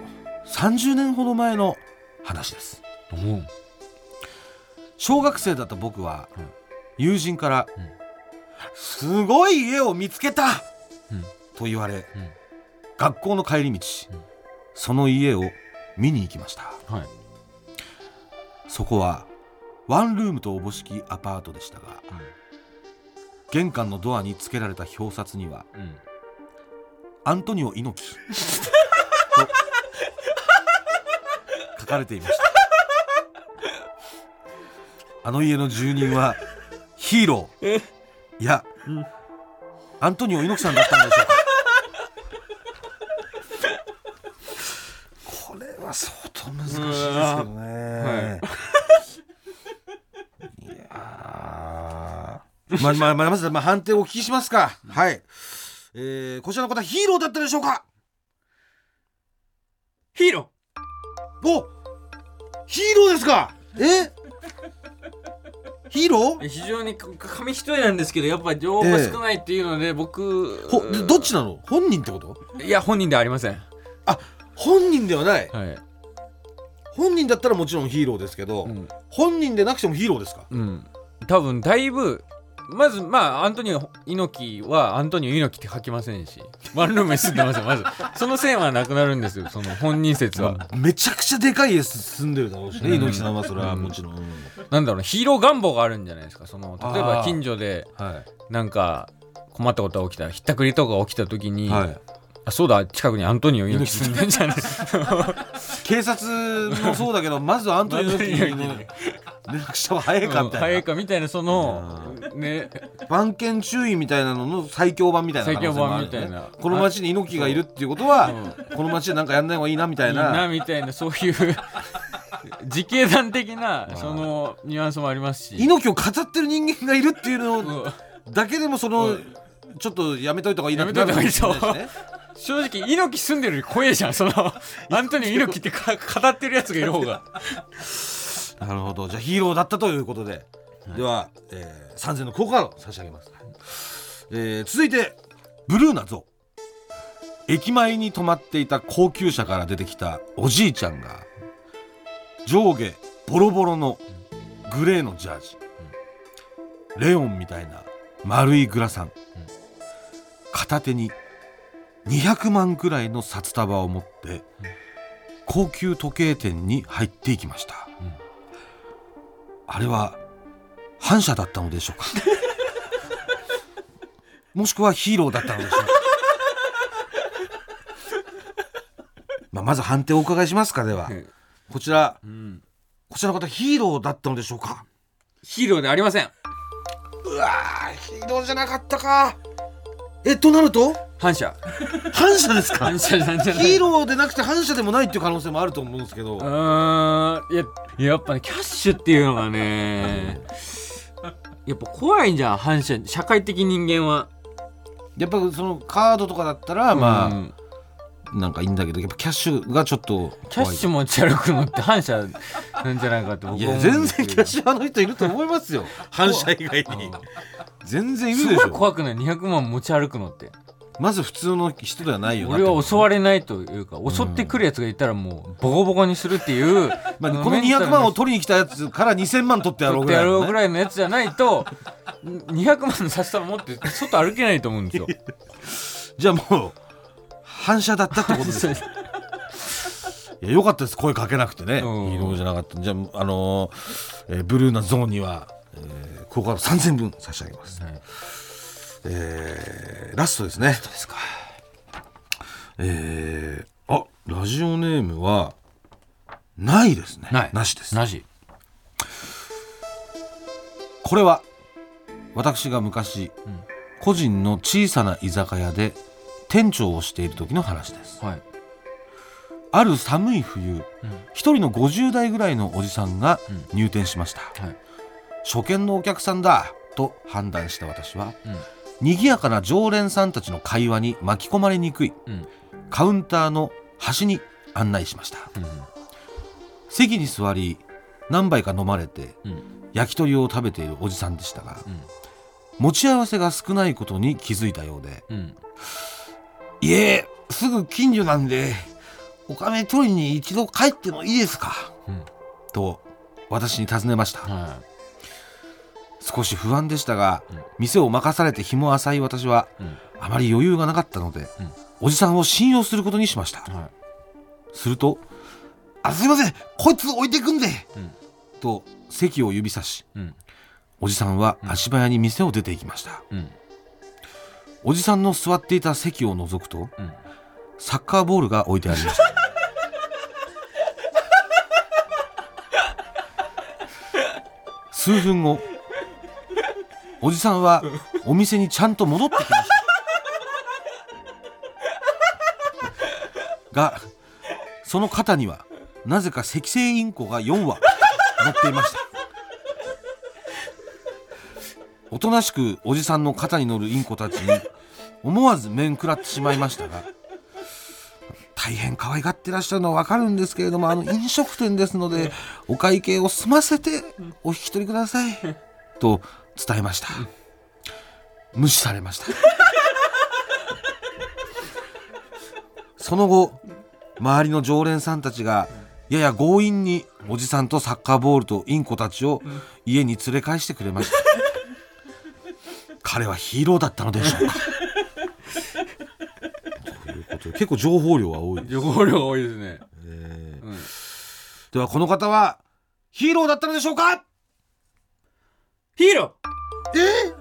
うさんじゅうねんほど前の話です。うん、小学生だった僕は、うん、友人から、うん、すごい家を見つけた、うん、と言われ、うん、学校の帰り道、うん、その家を見に行きました、はい、そこはワンルームとおぼしきアパートでしたが、うん、玄関のドアにつけられた表札には、うん、アントニオ猪木と書かれていました。あの家の住人はヒーローいや、うん、アントニオ猪木さんだったんでしょうか。これは相当難しいですけどね、はい、いやまあまあまあまずまあ判定をお聞きしますか。はい、えー、こちらの方ヒーローだったでしょうか。ヒーロー、お、ヒーローですか。えヒーロー非常に紙一重なんですけど、やっぱり情報が少ないっていうので、えー、僕ほどっちなの、本人ってこと？いや本人ではありません。あ、本人ではない、はい、本人だったらもちろんヒーローですけど、うん、本人でなくてもヒーローですか？うん、多分だいぶまずまあアントニオ猪木はアントニオ猪木って書きませんし、ワンルームに住んでません。まずその線はなくなるんですよ、その本人説は、まあ、めちゃくちゃでかい家住んでるだろうしね、うん、猪木さんはそれはもちろん、うん、なんだろう、ヒーロー願望があるんじゃないですか。その例えば近所でなんか困ったことが起きた、ひったくりとか起きた時に、はい、あ、そうだ、近くにアントニオ猪木住んでんじゃない警察もそうだけど、まずアントニオ猪木の連絡した方が早いかみたいな、うん、早いかみたいな、その、ね、番犬注意みたいなのの最強版みたいな、ね、最強版みたいな、この町に猪木がいるっていうことは、うん、この町でなんかやんない方がいいなみたいな、いいなみたいな、そういう自警団的なそのニュアンスもありますし、猪木を語ってる人間がいるっていうのだけでも、その、うん、ちょっとやめといた方がいいなみたいな、正直猪木住んでるより怖えじゃん、そのアントニオ猪木って語ってるやつがいる方がなるほど、じゃあヒーローだったということで、はい、では、えー、さんぜんのクオカード差し上げます、はい、えー、続いてブルーな像。駅前に止まっていた高級車から出てきたおじいちゃんが上下ボロボロのグレーのジャージ、うん、レオンみたいな丸いグラサン、うん、片手ににひゃくまんくらいの札束を持って、うん、高級時計店に入っていきました、うん、あれは反社だったのでしょうかもしくはヒーローだったのでしょうかまあ、まず判定をお伺いしますか。ではこちら、うん、こちらの方、ヒーローだったのでしょうか？ヒーローではありません。うわー、ヒーローじゃなかったか。え、となると反射反射ですか？反射じゃない、ヒーローでなくて反射でもないっていう可能性もあると思うんですけど、うーん、いや、やっぱね、キャッシュっていうのがねやっぱ怖いんじゃん、反射、社会的人間は。やっぱそのカードとかだったら、まあ、うん、なんかいいんだけど、やっぱキャッシュがちょっとキャッシュ持ち歩くのって反射なんじゃないかって僕は思うんですけど。いや、全然キャッシュ派の人いると思いますよ反射以外に全然いるでしょ。すごい怖くない？にひゃくまん持ち歩くのって。まず普通の人ではないよ。俺は襲われないというか、襲ってくるやつがいたらもうボコボコにするっていう、うん、まあ、このにひゃくまんを取りに来たやつからにせんまん取ってやろうぐらいの、ね、取ってやろうぐらいのやつじゃないとにひゃくまんの札束持って外歩けないと思うんですよじゃあもう反射だったってことですよいや、よかったです、声かけなくてね、ヒーローじゃなかった。じゃあ、あのーえー、ブルーなゾーンには、えー、ここからさんぜんぶん差し上げます、はい、えー、ラストですね。ラストですか。えー、あ、ラジオネームはないですね。ない、なしです。なし。これは私が昔、うん、個人の小さな居酒屋で店長をしている時の話です、はい、ある寒い冬、うん、一人のごじゅうだいぐらいのおじさんが入店しました、うん、はい、初見のお客さんだと判断した私は、うん、賑やかな常連さんたちの会話に巻き込まれにくい、うん、カウンターの端に案内しました、うん、席に座り何杯か飲まれて、うん、焼き鳥を食べているおじさんでしたが、うん、持ち合わせが少ないことに気づいたようで、うん、いえ、すぐ近所なんでお金取りに一度帰ってもいいですか、うん、と私に尋ねました、はい、少し不安でしたが、うん、店を任されて日も浅い私は、うん、あまり余裕がなかったので、うん、おじさんを信用することにしました、はい、すると、あ、すいません、こいつ置いてくんで、うん、と席を指さし、うん、おじさんは足早に店を出て行きました、うんうん、おじさんの座っていた席を覗くと、うん、サッカーボールが置いてありました数分後、おじさんはお店にちゃんと戻ってきましたが、その肩にはなぜか赤星インコがよんわ乗っていました。おとなしくおじさんの肩に乗るインコたちに思わず面食らってしまいましたが、大変可愛がってらっしゃるのは分かるんですけれども、あの飲食店ですのでお会計を済ませてお引き取りくださいと伝えました。無視されました。その後周りの常連さんたちがやや強引におじさんとサッカーボールとインコたちを家に連れ返してくれました。彼はヒーローだったのでしょうか。ということで結構情報量は多いです。情報量多いですね、えーうん、ではこの方はヒーローだったのでしょうか。ヒーロー、え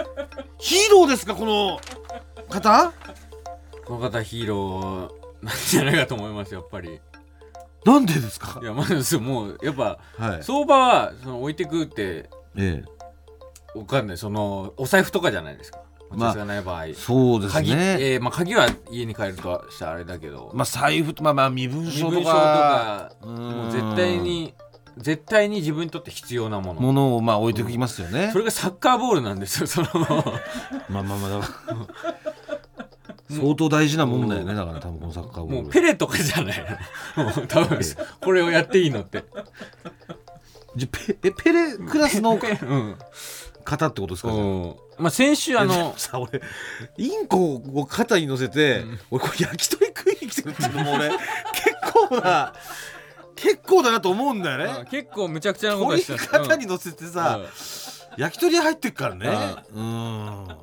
ー、ヒーローですかこの方。この方ヒーローなんじゃないかと思います。やっぱりなんでですか。いや、まあ、もうやっぱ、はい、相場はその置いてくって、ええ、分かんない。そのお財布とかじゃないですか。お財布がない場合、まあ、そうですね。鍵、えーまあ、鍵は家に帰るとしたらあれだけど、まあ、財布と、まあ、まあ身分証とか、身分証とかもう絶対に絶対に自分にとって必要なものものをまあ置いてきますよね、うん、それがサッカーボールなんですよ。そのまあまあまあ相当大事なもんだよね。だから多分このサッカーボールもうペレとかじゃないの。もう多分これをやっていいのってじゃ ペ, ペレクラスの方ってことですか、ね。まあ、先週あのさ俺インコを肩に乗せて、うん、俺これ焼き鳥食いに来てるっていうのも俺結構な結構だなと思うんだよね、うん、結構むちゃくちゃなことしてた。肩に乗せてさ、うん、焼き鳥入ってっからね、うんうんうん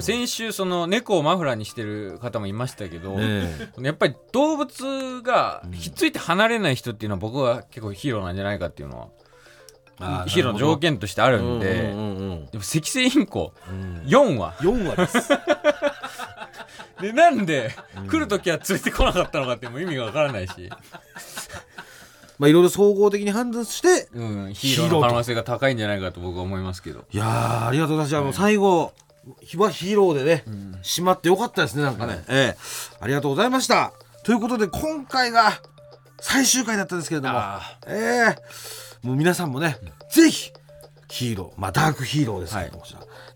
先週その猫をマフラーにしてる方もいましたけど、ね、やっぱり動物がひっついて離れない人っていうのは僕は結構ヒーローなんじゃないかっていうのはヒーローの条件としてあるんで、うんうんうん、でもセキセイインコ、うん、よんわよんわですでなんで、うん、来るときは連れてこなかったのかっても意味がわからないしまあいろいろ総合的に判断して、うん、ヒーローの可能性が高いんじゃないかと僕は思いますけど。いやーありがとうございます。最後ヒバヒーローでね、うん、しまってよかったですね。なんかね、うんえー、ありがとうございました。ということで今回が最終回だったんですけれども、えー、もう皆さんもね、うん、ぜひヒーロー、まあ、ダークヒーローですけども、はい、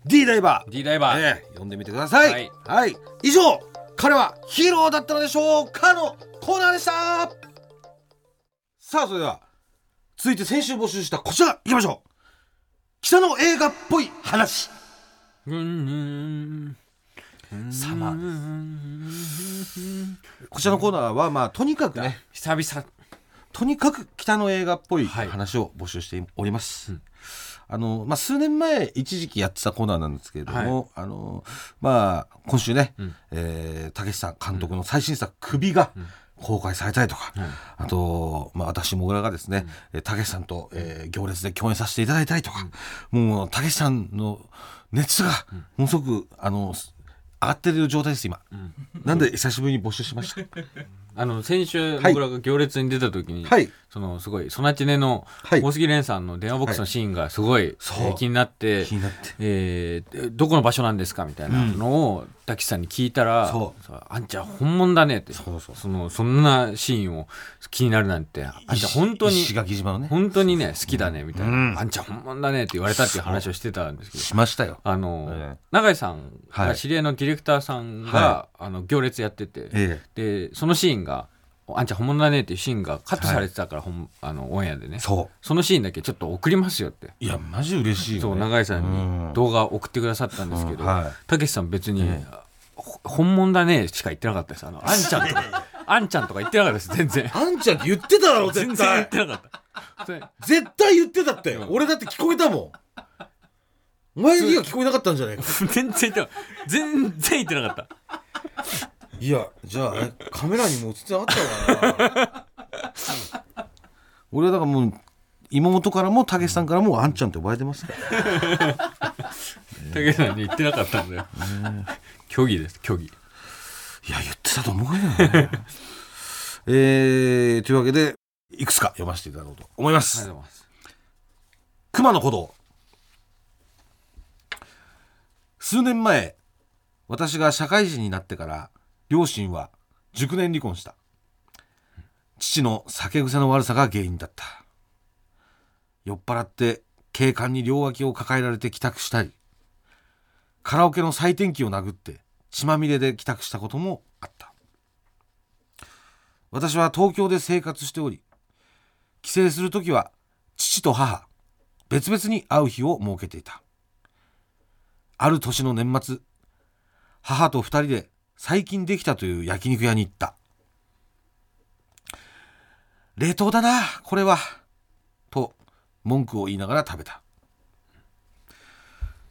D ダイバー、D ダイバー、えー、呼んでみてください。はい、はい、以上彼はヒーローだったのでしょうかのコーナーでした。さあそれでは続いて先週募集したこちらいきましょう。北の映画っぽい話。サマーです。こちらのコーナーはまあとにかくね久々とにかく北の映画っぽい話を募集しております、はいあのまあ、数年前一時期やってたコーナーなんですけれども、はいあのまあ、今週ね、うんえー、たけしさん監督の最新作首が、うん公開されたりとか、うん、あと、まあ、私も俺がですね、たけしさんと、えー、行列で共演させていただいたりとか、うん、もうたけしさんの熱がものすごく、うん、あの上がってる状態です今、うん、なんで久しぶりに募集しましたあの先週僕らが行列に出た時に、はい、そのすごいソナチネの大杉蓮さんの電話ボックスのシーンがすごい、はいえー、気になって、気になって、えー、どこの場所なんですかみたいなのをたけしさんに聞いたら、うん、あんちゃん本物だねってそうそう そ, のそんなシーンを気になるなんてあんちゃん本当に石垣島のね本当にね好きだねみたいな、うん、あんちゃん本物だねって言われたっていう話をしてたんですけどしましたよ。あの、えー、永井さんが知り合いのディレクターさんが、はい、あの行列やってて、えー、でそのシーンがあんちゃん本物だねっていうシーンがカットされてたから、はい、あのオンエアでね そ, そのシーンだけちょっと送りますよっていやマジ嬉しいよねそう永井さんに動画送ってくださったんですけどたけしさん別に、えー、本物だねしか言ってなかったです。 あ, のあんちゃんとかあんちゃんとか言ってなかったです全然あんちゃんって言ってただろ絶対全然言ってなかったそれ絶対言ってたって俺だって聞こえたもんお前には聞こえなかったんじゃないか全然言ってなかった全然言ってなかったいやじゃあカメラにも映ってなかったかな俺はだからもう妹からもたけしさんからもあんちゃんって呼ばれてますからたけしさんに言ってなかったんだよ、えー、虚偽です虚偽いや言ってたと思うけどね、えー、というわけでいくつか読ませていただこうと思います。熊野古道。数年前私が社会人になってから両親は熟年離婚した。父の酒癖の悪さが原因だった。酔っ払って警官に両脇を抱えられて帰宅したりカラオケの採点機を殴って血まみれで帰宅したこともあった。私は東京で生活しており帰省するときは父と母別々に会う日を設けていた。ある年の年末、母と二人で最近できたという焼肉屋に行った。冷凍だな、これは。と文句を言いながら食べた。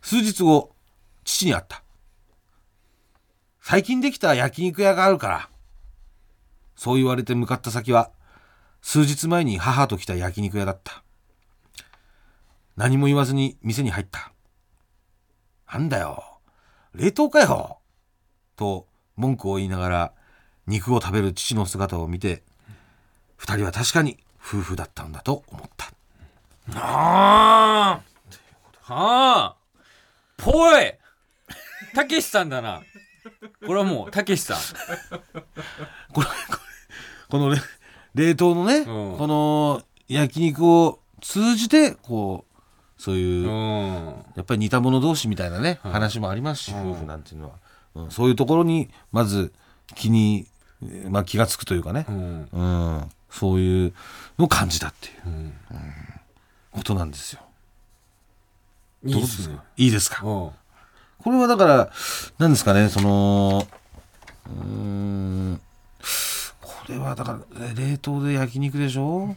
数日後、父に会った。最近できた焼肉屋があるから。そう言われて向かった先は、数日前に母と来た焼肉屋だった。何も言わずに店に入った。なんだよ、冷凍かよ。と文句を言いながら肉を食べる父の姿を見て、二人は確かに夫婦だったんだと思った。ああ、はあ、ぽい。たけしさんだな。これはもうたけしさん。これ、これ、このね、冷凍のね、うん、この焼肉を通じてこうそういう、うん、やっぱり似た者同士みたいなね、はい、話もありますし、うん、夫婦なんていうのは、うん、そういうところにまず気に、まあ、気がつくというかね、うんうん、そういうのを感じたっていう、うんうん、ことなんですよ。いいですね。いいですか。これはだから何ですかね、そのうーん。これはだから冷凍で焼肉でしょ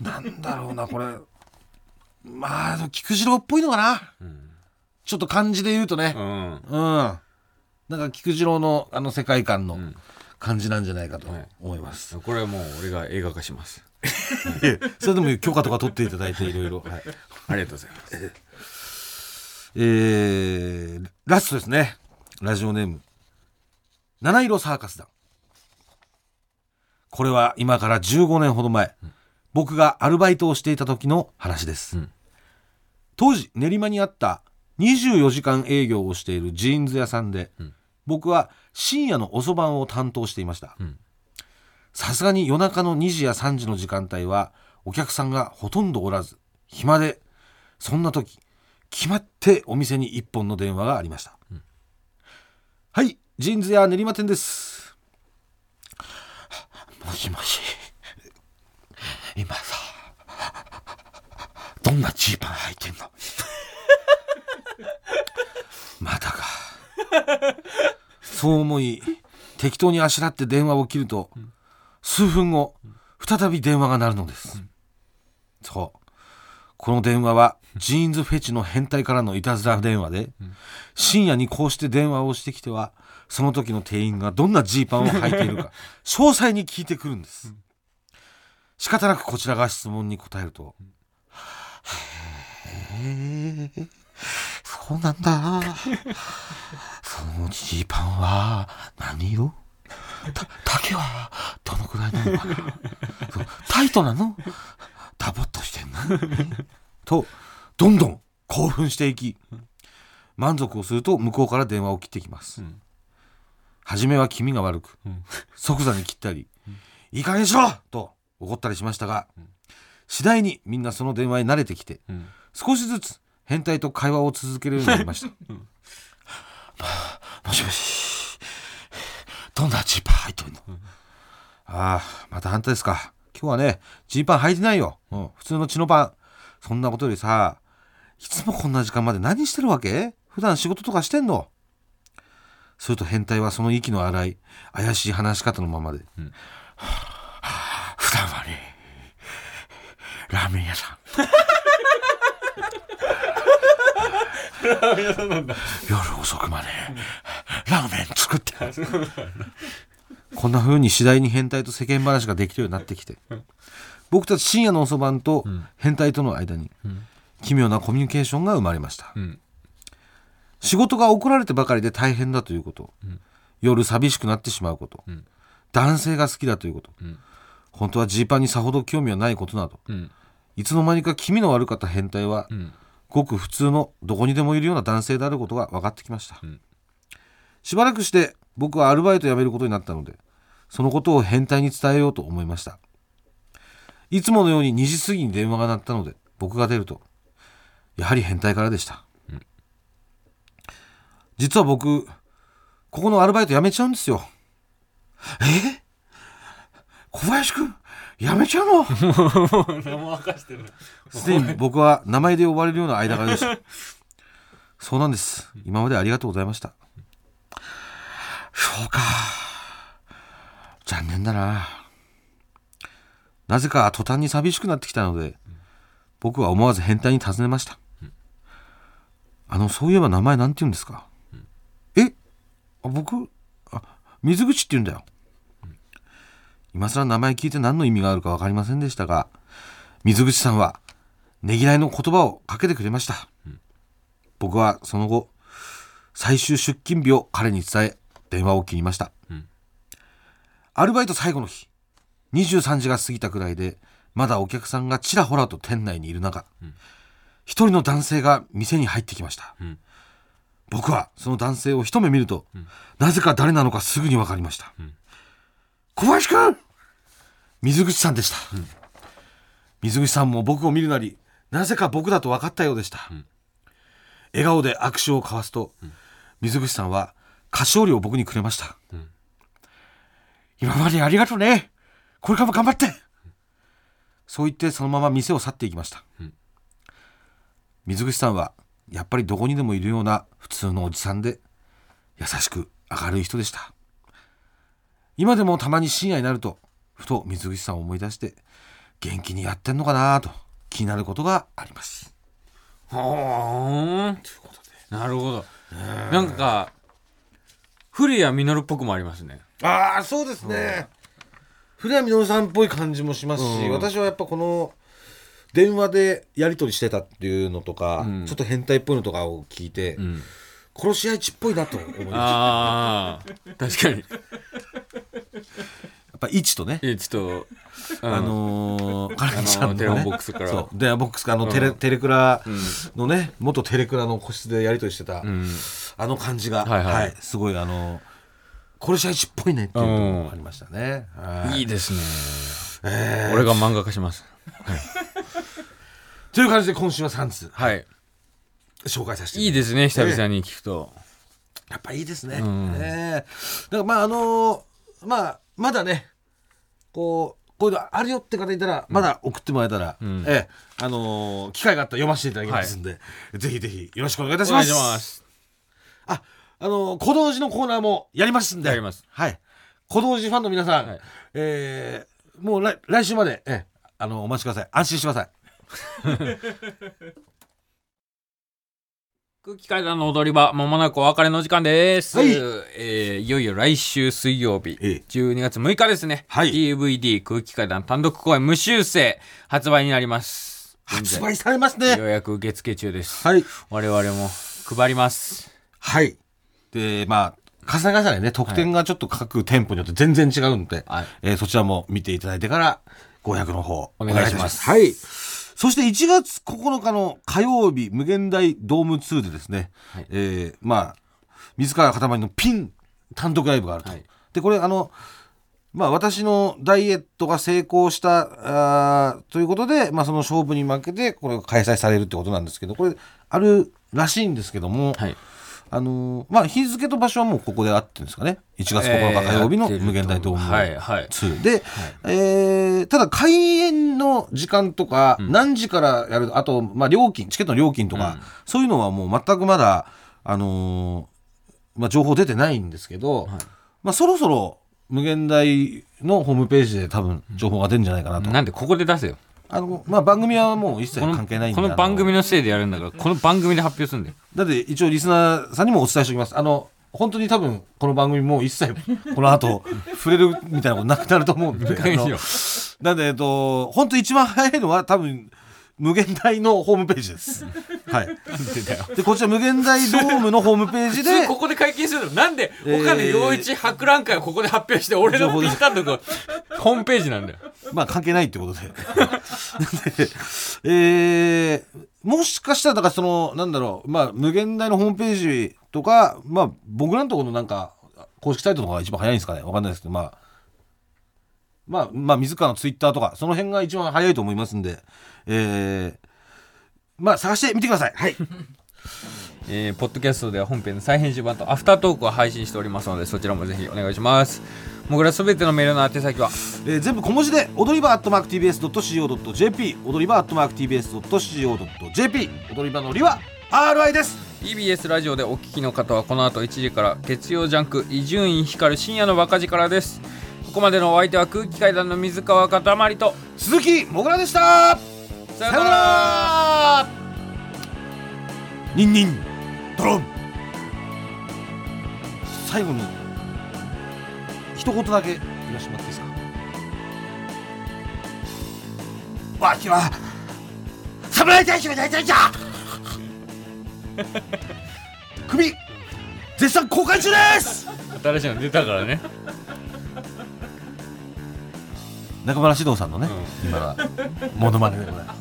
なんだろうな、これまあ菊次郎っぽいのかな、うん、ちょっと漢字で言うとね、うん、うん、なんか菊次郎のあの世界観の感じなんじゃないかと思います、うんはい、これはもう俺が映画化します、はい、それでも許可とか取っていただいていろいろ、はい、ありがとうございます、えー、ラストですね。ラジオネーム七色サーカス団。これは今からじゅうごねんほど前、うん、僕がアルバイトをしていた時の話です、うん、当時練馬にあったにじゅうよじかん営業をしているジーンズ屋さんで、うん、僕は深夜の遅番を担当していました。さすがに夜中のにじやさんじの時間帯はお客さんがほとんどおらず暇で、そんな時決まってお店にいっぽんの電話がありました、うん、はい、ジーンズ屋練馬店です。もしもし、今さ、どんなジーパン履いてんのまたかそう思い適当にあしらって電話を切ると、うん、数分後再び電話が鳴るのです、うん、そう、この電話はジーンズフェチの変態からのいたずら電話で、うん、深夜にこうして電話をしてきてはその時の店員がどんなジーパンを履いているか詳細に聞いてくるんです、うん、仕方なくこちらが質問に答えると、うん、へえ、そうなんだそのジーパンは何色、丈はどのくらいなのかなタイトなの、ダボっとしてんなとどんどん興奮していき、満足をすると向こうから電話を切ってきます、うん、初めは気味が悪く、うん、即座に切ったり、うん、いい加減しろと怒ったりしましたが、うん、次第にみんなその電話に慣れてきて、うん、少しずつ変態と会話を続けるようになりました、うん、まあ、もしもし、どんなジーパン履いてるの、うん、ああ、またあんたですか、今日はねジーパン履いてないよ、うん、普通のチノパン、そんなことよりさ、いつもこんな時間まで何してるわけ、普段仕事とかしてんの。すると変態はその息の荒い怪しい話し方のままで、うん、普段はねラーメン屋さんラーメン屋さんなんだ、夜遅くまでラーメン作ってこんな風に次第に変態と世間話ができるようになってきて、僕たち深夜のおそばんと変態との間に奇妙なコミュニケーションが生まれました、うん、仕事が怒られてばかりで大変だということ、うん、夜寂しくなってしまうこと、うん、男性が好きだということ、うん、本当はジーパンにさほど興味はないことなど、うん、いつの間にか気味の悪かった変態は、うん、ごく普通のどこにでもいるような男性であることが分かってきました、うん、しばらくして僕はアルバイトを辞めることになったので、そのことを変態に伝えようと思いました。いつものようににじ過ぎに電話が鳴ったので僕が出ると、やはり変態からでした。実は僕、ここのアルバイト辞めちゃうんですよ。え？小林くん、やめちゃうのもう名も明かしてる。すでに僕は名前で呼ばれるような間がよしそうなんです。今までありがとうございました。そうか、残念だな。なぜか途端に寂しくなってきたので僕は思わず変態に尋ねました。あの、そういえば名前なんて言うんですか？え、あ、僕、あ、水口って言うんだよ。今更名前聞いて何の意味があるか分かりませんでしたが、水口さんはねぎらいの言葉をかけてくれました。僕はその後、最終出勤日を彼に伝え、電話を切りました。うん、アルバイト最後の日、にじゅうさんじが過ぎたくらいで、まだお客さんがちらほらと店内にいる中、うん、一人の男性が店に入ってきました。うん、僕はその男性を一目見ると、うん、なぜか誰なのかすぐに分かりました。うん、小林くん、水口さんでした。うん、水口さんも僕を見るなり、なぜか僕だと分かったようでした。うん、笑顔で握手を交わすと、うん、水口さんは菓子折りを僕にくれました。うん、今までありがとうね。これからも頑張って。うん、そう言ってそのまま店を去っていきました。うん、水口さんはやっぱりどこにでもいるような普通のおじさんで、優しく明るい人でした。今でもたまに深夜になると、ふと水口さんを思い出して、元気にやってんのかなと気になることがあります。はー、ということで。なるほど。なんか、古谷実っぽくもありますね。ああ、そうですね。古谷実さんっぽい感じもしますし、うん、私はやっぱこの電話でやり取りしてたっていうのとか、うん、ちょっと変態っぽいのとかを聞いて、うん、殺し合いちっぽいなと思いました。ああ、確かに。やっぱいちとね、いちとあのカレンちゃんの電話ボックスから、そう、電話ボックスからのテレ、うん、テレクラのね、元テレクラの個室でやり取りしてた。うん、あの感じが、はいはいはい、すごいあの殺し合いちっぽいねっていうところがありましたね。はい、いいですね、えー、俺が漫画化します、はい、という感じで今週はみっつ、はい、紹介させていただきます。いいですね、久々に聞くと、えー、やっぱいいですね、うん、えー、だからまああのー、まあまだねこうこういうのあるよって方いたら、まだ送ってもらえたら、うん、えー、あのー、機会があったら読ませていただきますんで、はい、ぜひぜひよろしくお願いいたします。お願いします。あ、あのー、小道寺のコーナーもやりますんで、やります。はい。小道寺ファンの皆さん、はい、えー、もう 来, 来週まで、えー、あのー、お待ちください。安心してください。空気階段の踊り場、まもなくお別れの時間です。はい。えー、いよいよ来週水曜日、ええ、じゅうにがつむいかですね。はい。ディーブイディー 空気階段単独公演無修正発売になります。発売されますね。予約受付中です。はい。我々も配ります。はい。で、まあ、重ね重ねね、特典がちょっと各店舗によって全然違うので、はい、えー、そちらも見ていただいてから、ご予約の方、お願いします。はい。そしていちがつここのかの火曜日、無限大ドームツーでですね、はい、えー、まあ、水川かたまりのピン単独ライブがあると。はい、で、これ、あの、まあ、私のダイエットが成功したあということで、まあ、その勝負に負けて、これが開催されるってことなんですけど、これ、あるらしいんですけども、はい、あのー、まあ、日付と場所はもうここであってんですかね。いちがつここのか火曜日の無限大ドームツー、えー、はいはい、で、はい、えー、ただ開演の時間とか、うん、何時からやる、あと、まあ、料金、チケットの料金とか、うん、そういうのはもう全くまだ、あのー、まあ、情報出てないんですけど、はい、まあ、そろそろ無限大のホームページで多分情報が出るんじゃないかなと、うん、なんでここで出せよ。あの、まあ、番組はもう一切関係ないんで、こ の, この番組のせいでやるんだからこの番組で発表するんだよ。だって一応リスナーさんにもお伝えしておきます。あの、本当に多分この番組もう一切この後触れるみたいなことなくなると思うんでなんで、えっと、本当一番早いのは多分無限大のホームページですはい。で、こちら無限大ドームのホームページでここで解禁するのなんで、えー、岡野陽一博覧会をここで発表して俺のピン単独ホームページなんだよまあ関係ないってことでえー、もしかしたらだからそのなんだろう、まあ、無限大のホームページとか、まあ、僕らのところのなんか公式サイトとかが一番早いんですかね、わかんないですけど、まあまあまあ、水川のツイッターとかその辺が一番早いと思いますんで、えー、まあ探してみてください。はいえー、ポッドキャストでは本編の再編集版とアフタートークを配信しておりますので、そちらもぜひお願いします。もぐらすべてのメールの宛先は、えー、全部小文字で踊り場 アットマークティービーエスドットシーオードットジェーピー 踊り場 アットマークティービーエスドットシーオードットジェーピー 踊り場のりは アールアイ です。 イービーエス ラジオでお聞きの方はこの後いちじから月曜ジャンク伊集院光深夜のバカ力です。ここまでのお相手は空気階段の水川かたまりと鈴木もぐらでした。さよなら。ニンニンドロン。最後に一言だけ言わせてもらっていいですか。わしは侍大将になりたいんじゃ。首絶賛公開中です。新しいの出たからね。中村獅童さんのね、うん、今はモノマネでございます。